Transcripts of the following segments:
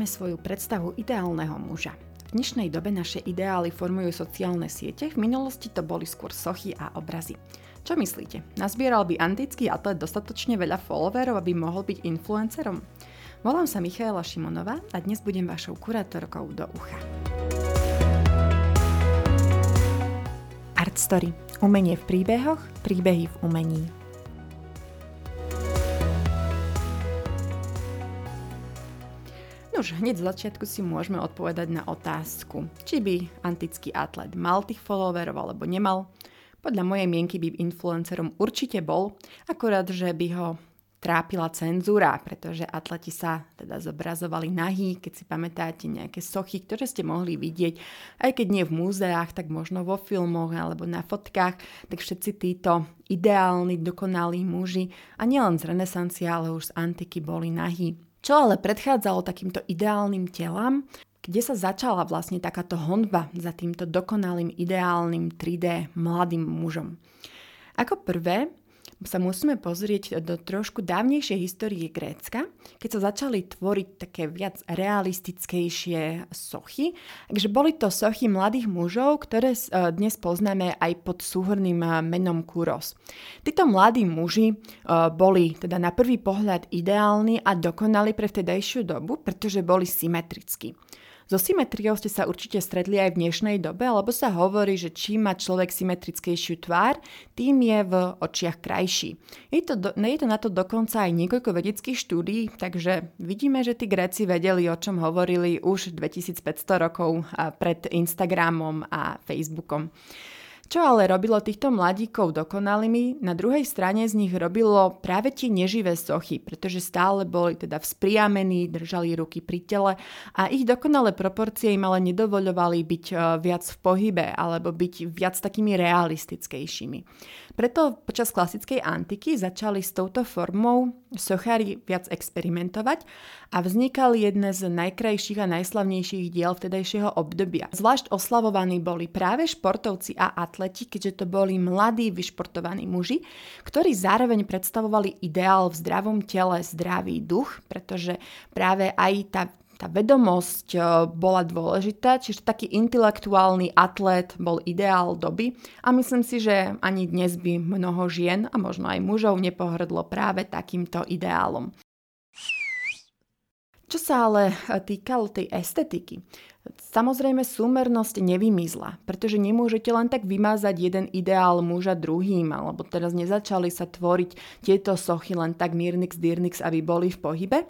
máme svoju predstavu ideálneho muža. V dnešnej dobe naše ideály formujú sociálne siete, v minulosti to boli skôr sochy a obrazy. Čo myslíte? Nazbieral by antický atlet dostatočne veľa followerov, aby mohol byť influencerom? Volám sa Michaela Šimonová a dnes budem vašou kurátorkou do ucha. ArtStory. Umenie v príbehoch, príbehy v umení. Už hneď z začiatku si môžeme odpovedať na otázku, či by antický atlet mal tých followerov alebo nemal. Podľa mojej mienky by influencerom určite bol, akorát, že by ho trápila cenzúra, pretože atleti sa teda zobrazovali nahý, keď si pamätáte nejaké sochy, ktoré ste mohli vidieť, aj keď nie v múzeách, tak možno vo filmoch alebo na fotkách, tak všetci títo ideálni, dokonalí muži a nielen z renesancie, ale už z antiky boli nahý. Čo ale predchádzalo takýmto ideálnym telám, kde sa začala vlastne takáto honba za týmto dokonalým, ideálnym 3D mladým mužom. Ako prvé sa musíme pozrieť do trošku dávnejšej histórie Grécka, keď sa začali tvoriť také viac realistickejšie sochy. Takže boli to sochy mladých mužov, ktoré dnes poznáme aj pod súhrnným menom kuros. Títo mladí muži boli teda na prvý pohľad ideálni a dokonali pre vtedajšiu dobu, pretože boli symetrickí. So symetriou ste sa určite stretli aj v dnešnej dobe, lebo sa hovorí, že čím má človek symetrickejšiu tvár, tým je v očiach krajší. Je to na to dokonca aj niekoľko vedeckých štúdií, takže vidíme, že tí Gréci vedeli, o čom hovorili už 2500 rokov pred Instagramom a Facebookom. Čo ale robilo týchto mladíkov dokonalými, na druhej strane z nich robilo práve tie neživé sochy, pretože stále boli teda vzpriamení, držali ruky pri tele a ich dokonalé proporcie im ale nedovoľovali byť viac v pohybe alebo byť viac takými realistickejšími. Preto počas klasickej antiky začali s touto formou sochári viac experimentovať a vznikali jedné z najkrajších a najslavnejších diel vtedajšieho obdobia. Zvlášť oslavovaní boli práve športovci a atleti, keďže to boli mladí vyšportovaní muži, ktorí zároveň predstavovali ideál v zdravom tele, zdravý duch, pretože práve aj tá vedomosť bola dôležitá, čiže taký intelektuálny atlét bol ideál doby a myslím si, že ani dnes by mnoho žien a možno aj mužov nepohrdlo práve takýmto ideálom. Čo sa ale týkalo tej estetiky, samozrejme súmernosť nevymizla, pretože nemôžete len tak vymazať jeden ideál muža druhým, alebo teraz nezačali sa tvoriť tieto sochy len tak mírnix dyrnix, aby boli v pohybe.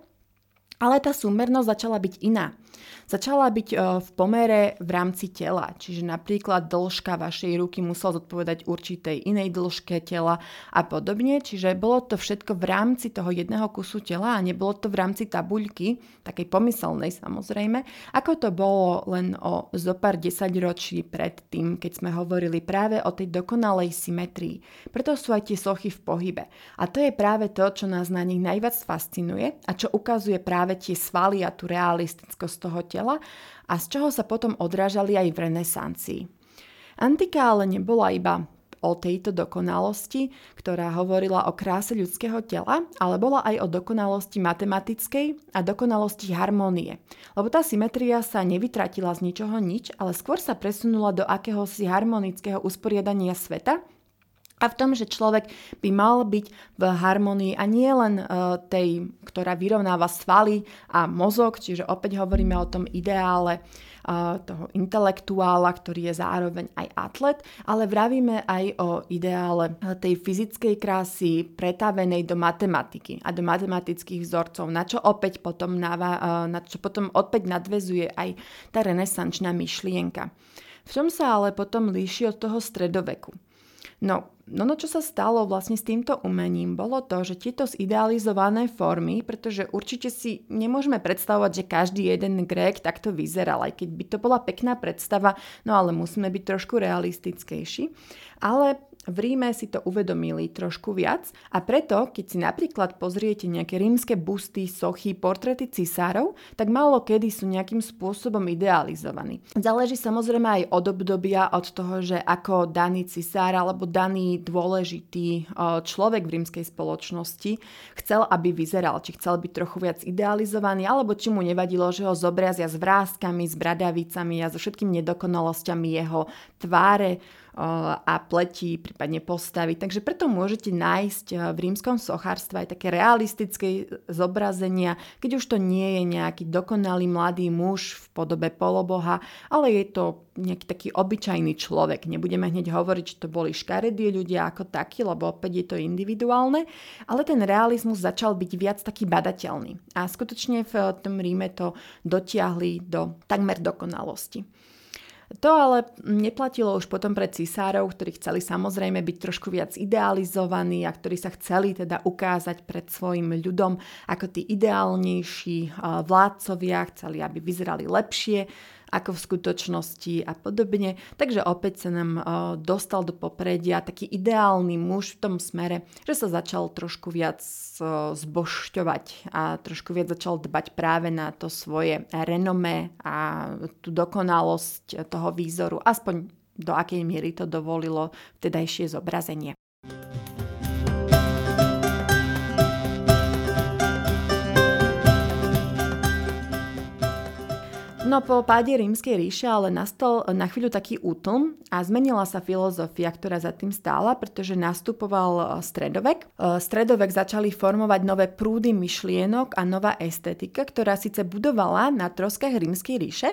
Ale tá súmernosť začala byť iná. Začala byť v pomere v rámci tela, čiže napríklad dĺžka vašej ruky musela zodpovedať určitej inej dĺžke tela a podobne, čiže bolo to všetko v rámci toho jedného kusu tela a nebolo to v rámci tabuľky, takej pomyselnej samozrejme, ako to bolo len o zopár 10 ročí predtým, keď sme hovorili práve o tej dokonalej symetrii. Preto sú aj tie sochy v pohybe. A to je práve to, čo nás na nich najviac fascinuje a čo ukazuje práve tie svaly a tú realistickosť toho tela a z čoho sa potom odrážali aj v renesancii. Antika ale nebola iba o tejto dokonalosti, ktorá hovorila o kráse ľudského tela, ale bola aj o dokonalosti matematickej a dokonalosti harmónie. Lebo tá symetria sa nevytratila z ničoho nič, ale skôr sa presunula do akéhosi harmonického usporiadania sveta, a v tom, že človek by mal byť v harmonii a nie len tej, ktorá vyrovnáva svaly a mozog, čiže opäť hovoríme o tom ideále toho intelektuála, ktorý je zároveň aj atlet, ale vravíme aj o ideále tej fyzickej krásy pretavenej do matematiky a do matematických vzorcov, na čo potom opäť nadväzuje aj tá renesančná myšlienka. V čom sa ale potom líši od toho stredoveku. No, čo sa stalo vlastne s týmto umením, bolo to, že tieto zidealizované formy, pretože určite si nemôžeme predstavovať, že každý jeden Grék takto vyzeral, aj keď by to bola pekná predstava, no ale musíme byť trošku realistickejší. Ale v Ríme si to uvedomili trošku viac a preto, keď si napríklad pozriete nejaké rímske busty, sochy, portréty cisárov, tak málo kedy sú nejakým spôsobom idealizovaní. Záleží samozrejme aj od obdobia, od toho, že ako daný cisár alebo daný veľmi dôležitý človek v rímskej spoločnosti, chcel, aby vyzeral. Či chcel byť trochu viac idealizovaný, alebo či mu nevadilo, že ho zobrazia s vrástkami, s bradavicami a so všetkými nedokonalosťami jeho tváre a pleti, prípadne postavy. Takže preto môžete nájsť v rímskom sochárstve aj také realistické zobrazenia, keď už to nie je nejaký dokonalý mladý muž v podobe poloboha, ale je to nejaký taký obyčajný človek. Nebudeme hneď hovoriť, že to boli škaredí ľudia ako takí, lebo opäť je to individuálne, ale ten realizmus začal byť viac taký badateľný. A skutočne v tom Ríme to dotiahli do takmer dokonalosti. To ale neplatilo už potom pre císárov, ktorí chceli samozrejme byť trošku viac idealizovaní a ktorí sa chceli teda ukázať pred svojim ľudom ako tí ideálnejší vládcovia, chceli, aby vyzerali lepšie ako v skutočnosti a podobne. Takže opäť sa nám dostal do popredia taký ideálny muž v tom smere, že sa začal trošku viac zbožťovať a trošku viac začal dbať práve na to svoje renomé a tú dokonalosť toho výzoru, aspoň do akej miery to dovolilo vtedajšie zobrazenie. No po páde Rímskej ríše ale nastal na chvíľu taký útlm a zmenila sa filozofia, ktorá za tým stála, pretože nastupoval stredovek. Stredovek začali formovať nové prúdy myšlienok a nová estetika, ktorá síce budovala na troskách Rímskej ríše,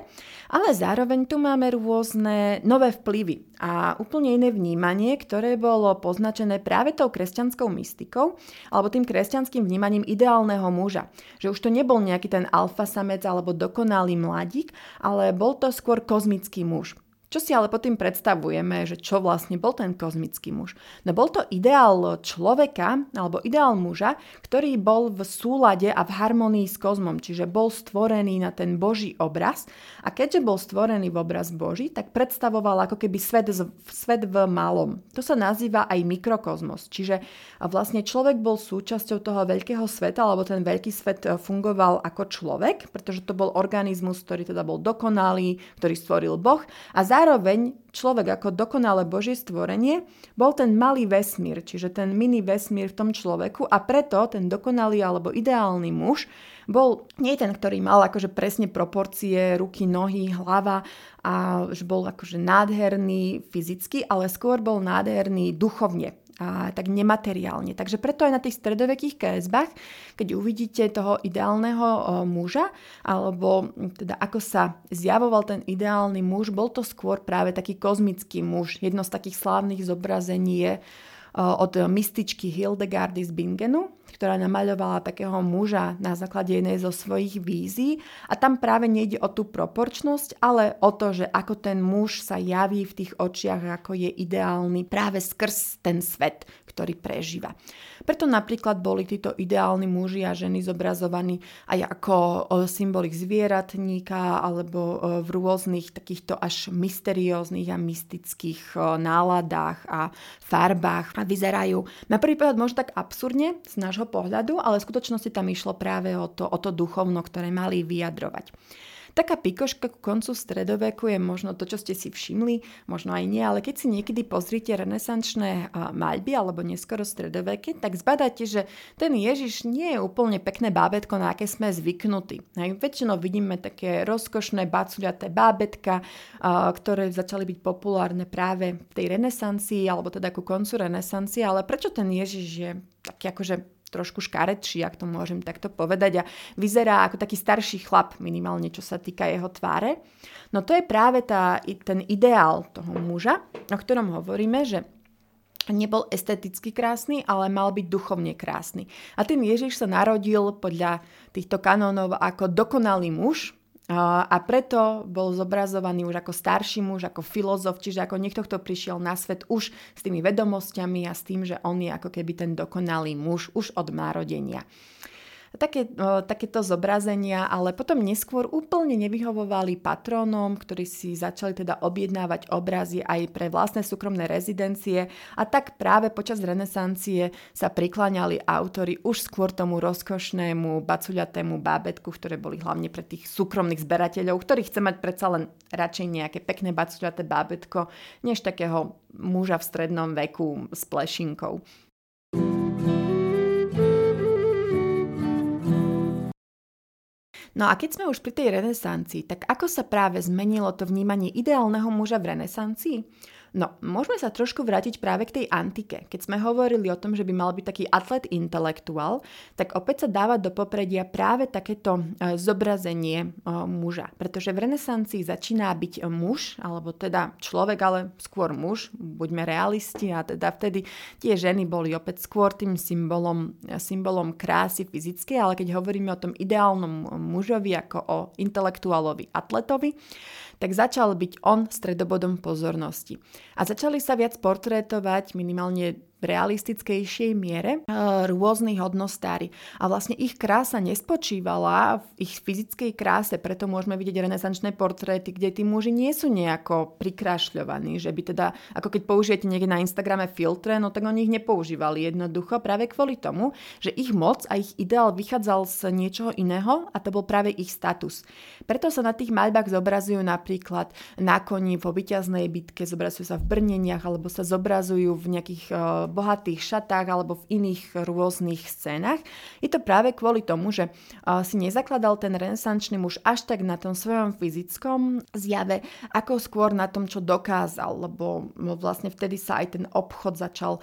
ale zároveň tu máme rôzne nové vplyvy a úplne iné vnímanie, ktoré bolo poznačené práve tou kresťanskou mystikou alebo tým kresťanským vnímaním ideálneho muža. Že už to nebol nejaký ten alfa samec alebo dokonalý mladík, ale bol to skôr kozmický muž. Čo si ale potom predstavujeme, že čo vlastne bol ten kozmický muž? No bol to ideál človeka, alebo ideál muža, ktorý bol v súlade a v harmonii s kozmom, čiže bol stvorený na ten Boží obraz a keďže bol stvorený v obraz Boží, tak predstavoval ako keby svet v malom. To sa nazýva aj mikrokozmos, čiže vlastne človek bol súčasťou toho veľkého sveta, alebo ten veľký svet fungoval ako človek, pretože to bol organizmus, ktorý teda bol dokonalý, ktorý stvoril Boh a zároveň človek ako dokonalé Božie stvorenie bol ten malý vesmír, čiže ten mini vesmír v tom človeku a preto ten dokonalý alebo ideálny muž bol nie ten, ktorý mal akože presne proporcie, ruky, nohy, hlava a že bol akože nádherný fyzicky, ale skôr bol nádherný duchovne. A tak nemateriálne. Takže preto aj na tých stredovekých kresbách, keď uvidíte toho ideálneho muža, alebo teda ako sa zjavoval ten ideálny muž, bol to skôr práve taký kozmický muž. Jedno z takých slávnych zobrazení je od mističky Hildegardy z Bingenu, ktorá namaľovala takého muža na základe jednej zo svojich vízií a tam práve nejde o tú proporčnosť, ale o to, že ako ten muž sa javí v tých očiach, ako je ideálny práve skrz ten svet, ktorý prežíva. Preto napríklad boli títo ideálni muži a ženy zobrazovaní aj ako symbolik zvieratníka alebo v rôznych takýchto až mysterióznych a mystických náladách a farbách a vyzerajú na prvý pohľad možno tak absurdne z nášho pohľadu, ale v skutočnosti tam išlo práve o to duchovno, ktoré mali vyjadrovať. Taká pikoška ku koncu stredoveku je možno to, čo ste si všimli, možno aj nie, ale keď si niekedy pozrite renesančné maľby alebo neskoro stredoveké, tak zbadáte, že ten Ježiš nie je úplne pekné bábätko, na aké sme zvyknutí. Väčšinou vidíme také rozkošné bacuľaté bábätka, ktoré začali byť populárne práve v tej renesancii alebo teda ku koncu renesancie, ale prečo ten Ježiš je taký akože trošku škaredší, ak to môžem takto povedať, a vyzerá ako taký starší chlap minimálne, čo sa týka jeho tváre. No to je práve ten ideál toho muža, o ktorom hovoríme, že nebol esteticky krásny, ale mal byť duchovne krásny. A ten Ježiš sa narodil podľa týchto kanónov ako dokonalý muž, a preto bol zobrazovaný už ako starší muž, ako filozof, čiže ako niekto, kto prišiel na svet už s tými vedomosťami a s tým, že on je ako keby ten dokonalý muž už od narodenia. takéto zobrazenia, ale potom neskôr úplne nevyhovovali patrónom, ktorí si začali teda objednávať obrazy aj pre vlastné súkromné rezidencie, a tak práve počas renesancie sa prikláňali autori už skôr tomu rozkošnému bacuľatému bábätku, ktoré boli hlavne pre tých súkromných zberateľov, ktorí chce mať predsa len radšej nejaké pekné bacuľaté bábätko, než takého muža v strednom veku s plešinkou. No a keď sme už pri tej renesancii, tak ako sa práve zmenilo to vnímanie ideálneho muža v renesancii? No, môžeme sa trošku vrátiť práve k tej antike. Keď sme hovorili o tom, že by mal byť taký atlet intelektuál, tak opäť sa dáva do popredia práve takéto zobrazenie muža. Pretože v renesancii začína byť muž, alebo teda človek, ale skôr muž, buďme realisti, a teda vtedy tie ženy boli opäť skôr tým symbolom krásy fyzickej, ale keď hovoríme o tom ideálnom mužovi ako o intelektuálovi atletovi, tak začal byť on stredobodom pozornosti. A začali sa viac portrétovať minimálne v realistickejšej miere rôzni hodnostári. A vlastne ich krása nespočívala v ich fyzickej kráse, preto môžeme vidieť renesančné portréty, kde tí muži nie sú nejako prikrášľovaní, že by teda, ako keď použijete niekde na Instagrame filtre, no tak oni ich nepoužívali jednoducho práve kvôli tomu, že ich moc a ich ideál vychádzal z niečoho iného a to bol práve ich status. Preto sa na tých maľbách zobrazujú napríklad na koni vo víťaznej bitke, zobrazujú sa v brneniach alebo sa zobrazujú v nejakých bohatých šatách alebo v iných rôznych scénach. Je to práve kvôli tomu, že si nezakladal ten renesančný muž až tak na tom svojom fyzickom zjave, ako skôr na tom, čo dokázal, lebo vlastne vtedy sa aj ten obchod začal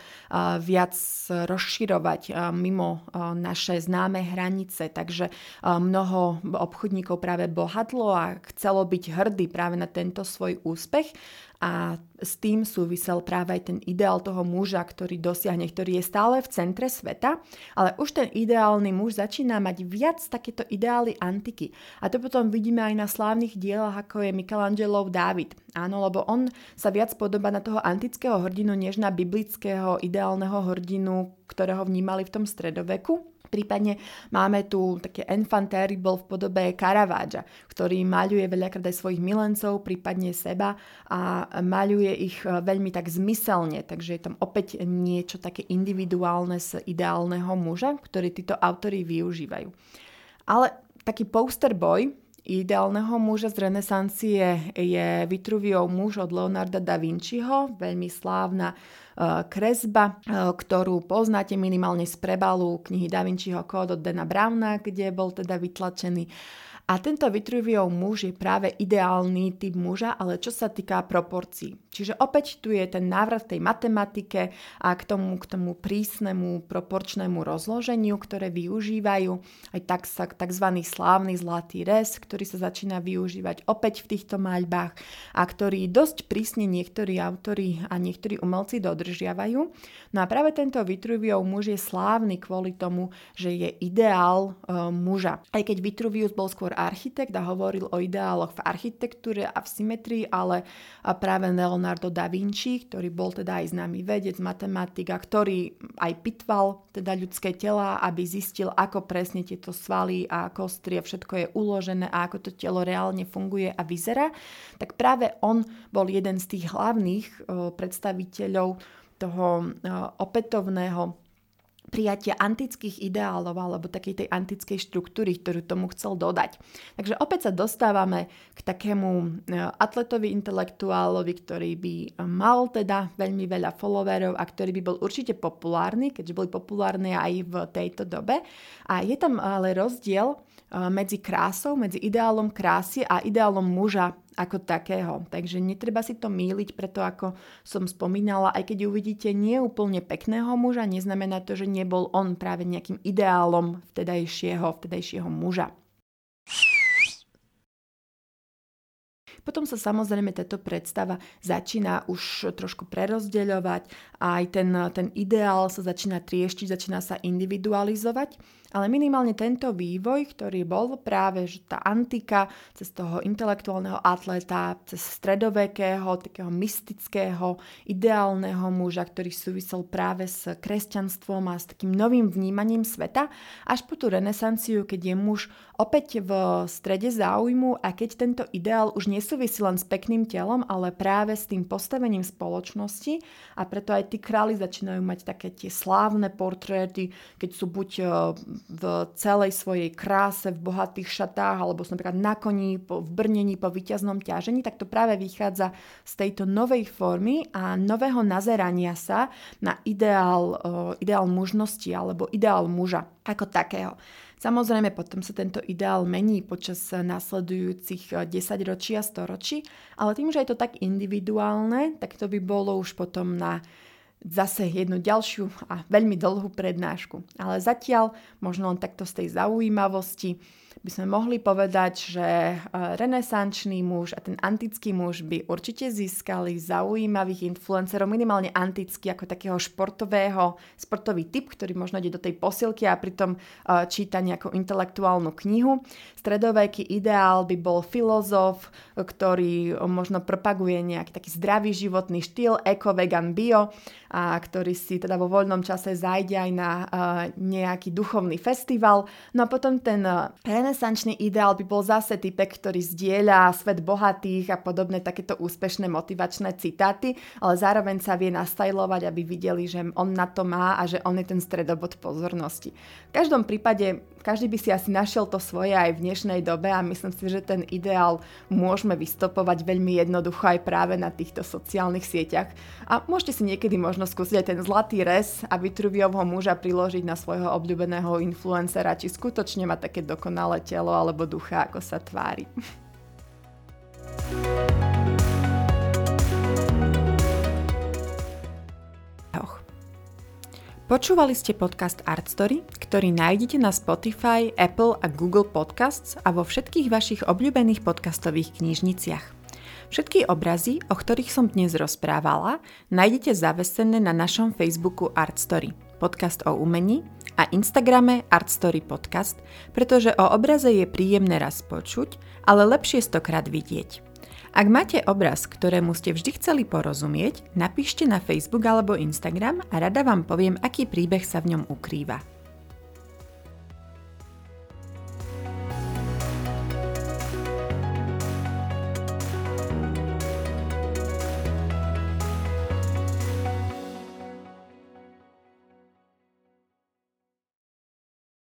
viac rozširovať mimo naše známe hranice, takže mnoho obchodníkov práve bohatlo a chcelo byť hrdý práve na tento svoj úspech. A s tým súvisel práve aj ten ideál toho muža, ktorý dosiahne, ktorý je stále v centre sveta, ale už ten ideálny muž začína mať viac takéto ideály antiky. A to potom vidíme aj na slávnych dielach, ako je Michelangelo David. Áno, lebo on sa viac podobá na toho antického hrdinu, než na biblického ideálneho hrdinu, ktorého vnímali v tom stredoveku. Prípadne máme tu také enfant terrible v podobe Caravaggia, ktorý maľuje veľakrát aj svojich milencov, prípadne seba, a maľuje ich veľmi tak zmyselne. Takže je tam opäť niečo také individuálne z ideálneho muža, ktorý títo autori využívajú. Ale taký poster boy ideálneho muža z renesancie je Vitruvius muž od Leonarda Da Vinciho, veľmi slávna kresba, ktorú poznáte minimálne z prebalu knihy Da Vinciho Kód od Dana Browna, kde bol teda vytlačený. A tento Vitruvius muž je práve ideálny typ muža, ale čo sa týka proporcií. Čiže opäť tu je ten návrat tej matematike a k tomu prísnemu proporčnému rozloženiu, ktoré využívajú aj tzv. Slávny zlatý rez, ktorý sa začína využívať opäť v týchto maľbách a ktorý dosť prísne niektorí autori a niektorí umelci dodržiavajú. No a práve tento Vitruvius muž je slávny kvôli tomu, že je ideál muža. Aj keď Vitruvius bol skôr architekt a hovoril o ideáloch v architektúre a v symetrii, ale práve Leonardo da Vinci, ktorý bol teda aj známy vedec, matematik, a ktorý aj pitval teda ľudské tela, aby zistil, ako presne tieto svaly a kostry a všetko je uložené a ako to telo reálne funguje a vyzerá, tak práve on bol jeden z tých hlavných predstaviteľov toho opätovného prijatia antických ideálov alebo takej tej antickej štruktúry, ktorú tomu chcel dodať. Takže opäť sa dostávame k takému atletovi intelektuálovi, ktorý by mal teda veľmi veľa followerov a ktorý by bol určite populárny, keďže boli populárne aj v tejto dobe. A je tam ale rozdiel medzi krásou, medzi ideálom krásy a ideálom muža ako takého. Takže netreba si to mýliť, preto ako som spomínala, aj keď uvidíte neúplne pekného muža, neznamená to, že nebol on práve nejakým ideálom vtedajšieho muža. Potom sa samozrejme táto predstava začína už trošku prerozdeľovať a aj ten ideál sa začína trieštiť, začína sa individualizovať. Ale minimálne tento vývoj, ktorý bol práve že tá antika, cez toho intelektuálneho atleta, cez stredovekého, takého mystického, ideálneho muža, ktorý súvisel práve s kresťanstvom a s takým novým vnímaním sveta, až po tú renesanciu, keď je muž opäť v strede záujmu a keď tento ideál už nesúvisí len s pekným telom, ale práve s tým postavením spoločnosti, a preto aj tí králi začínajú mať také tie slávne portréty, keď sú buď v celej svojej kráse, v bohatých šatách, alebo sú napríklad na koni, v brnení, po víťaznom ťažení, tak to práve vychádza z tejto novej formy a nového nazerania sa na ideál mužnosti alebo ideál muža ako takého. Samozrejme, potom sa tento ideál mení počas nasledujúcich 10 ročí a 100 ročí, ale tým, že je to tak individuálne, tak to by bolo už potom na zase jednu ďalšiu a veľmi dlhú prednášku. Ale zatiaľ, možno len takto z tej zaujímavosti, by sme mohli povedať, že renesančný muž a ten antický muž by určite získali zaujímavých influencerov, minimálne antický, ako takého športový typ, ktorý možno ide do tej posilky a pritom číta nejakú intelektuálnu knihu. Stredoveký ideál by bol filozof, ktorý možno propaguje nejaký taký zdravý životný štýl, eko, vegan, bio, a ktorý si teda vo voľnom čase zájde aj na nejaký duchovný festival. No a potom ten renesančný ideál by bol zase typek, ktorý zdieľa svet bohatých a podobné takéto úspešné motivačné citáty, ale zároveň sa vie nastajlovať, aby videli, že on na to má a že on je ten stredobod pozornosti. V každom prípade každý by si asi našiel to svoje aj v dnešnej dobe a myslím si, že ten ideál môžeme vystopovať veľmi jednoducho aj práve na týchto sociálnych sieťach. A môžete si niekedy možno skúsiť aj ten zlatý rez a Vitruviovho muža priložiť na svojho obľúbeného influencera, či skutočne má také dokonalé telo alebo ducha, ako sa tvári. Počúvali ste podcast ArtStory, ktorý nájdete na Spotify, Apple a Google Podcasts a vo všetkých vašich obľúbených podcastových knižniciach. Všetky obrazy, o ktorých som dnes rozprávala, nájdete zavesené na našom Facebooku ArtStory, podcast o umení, a Instagrame ArtStory Podcast, pretože o obraze je príjemné raz počuť, ale lepšie 100-krát vidieť. Ak máte obraz, ktorému ste vždy chceli porozumieť, napíšte na Facebook alebo Instagram a rada vám poviem, aký príbeh sa v ňom ukrýva.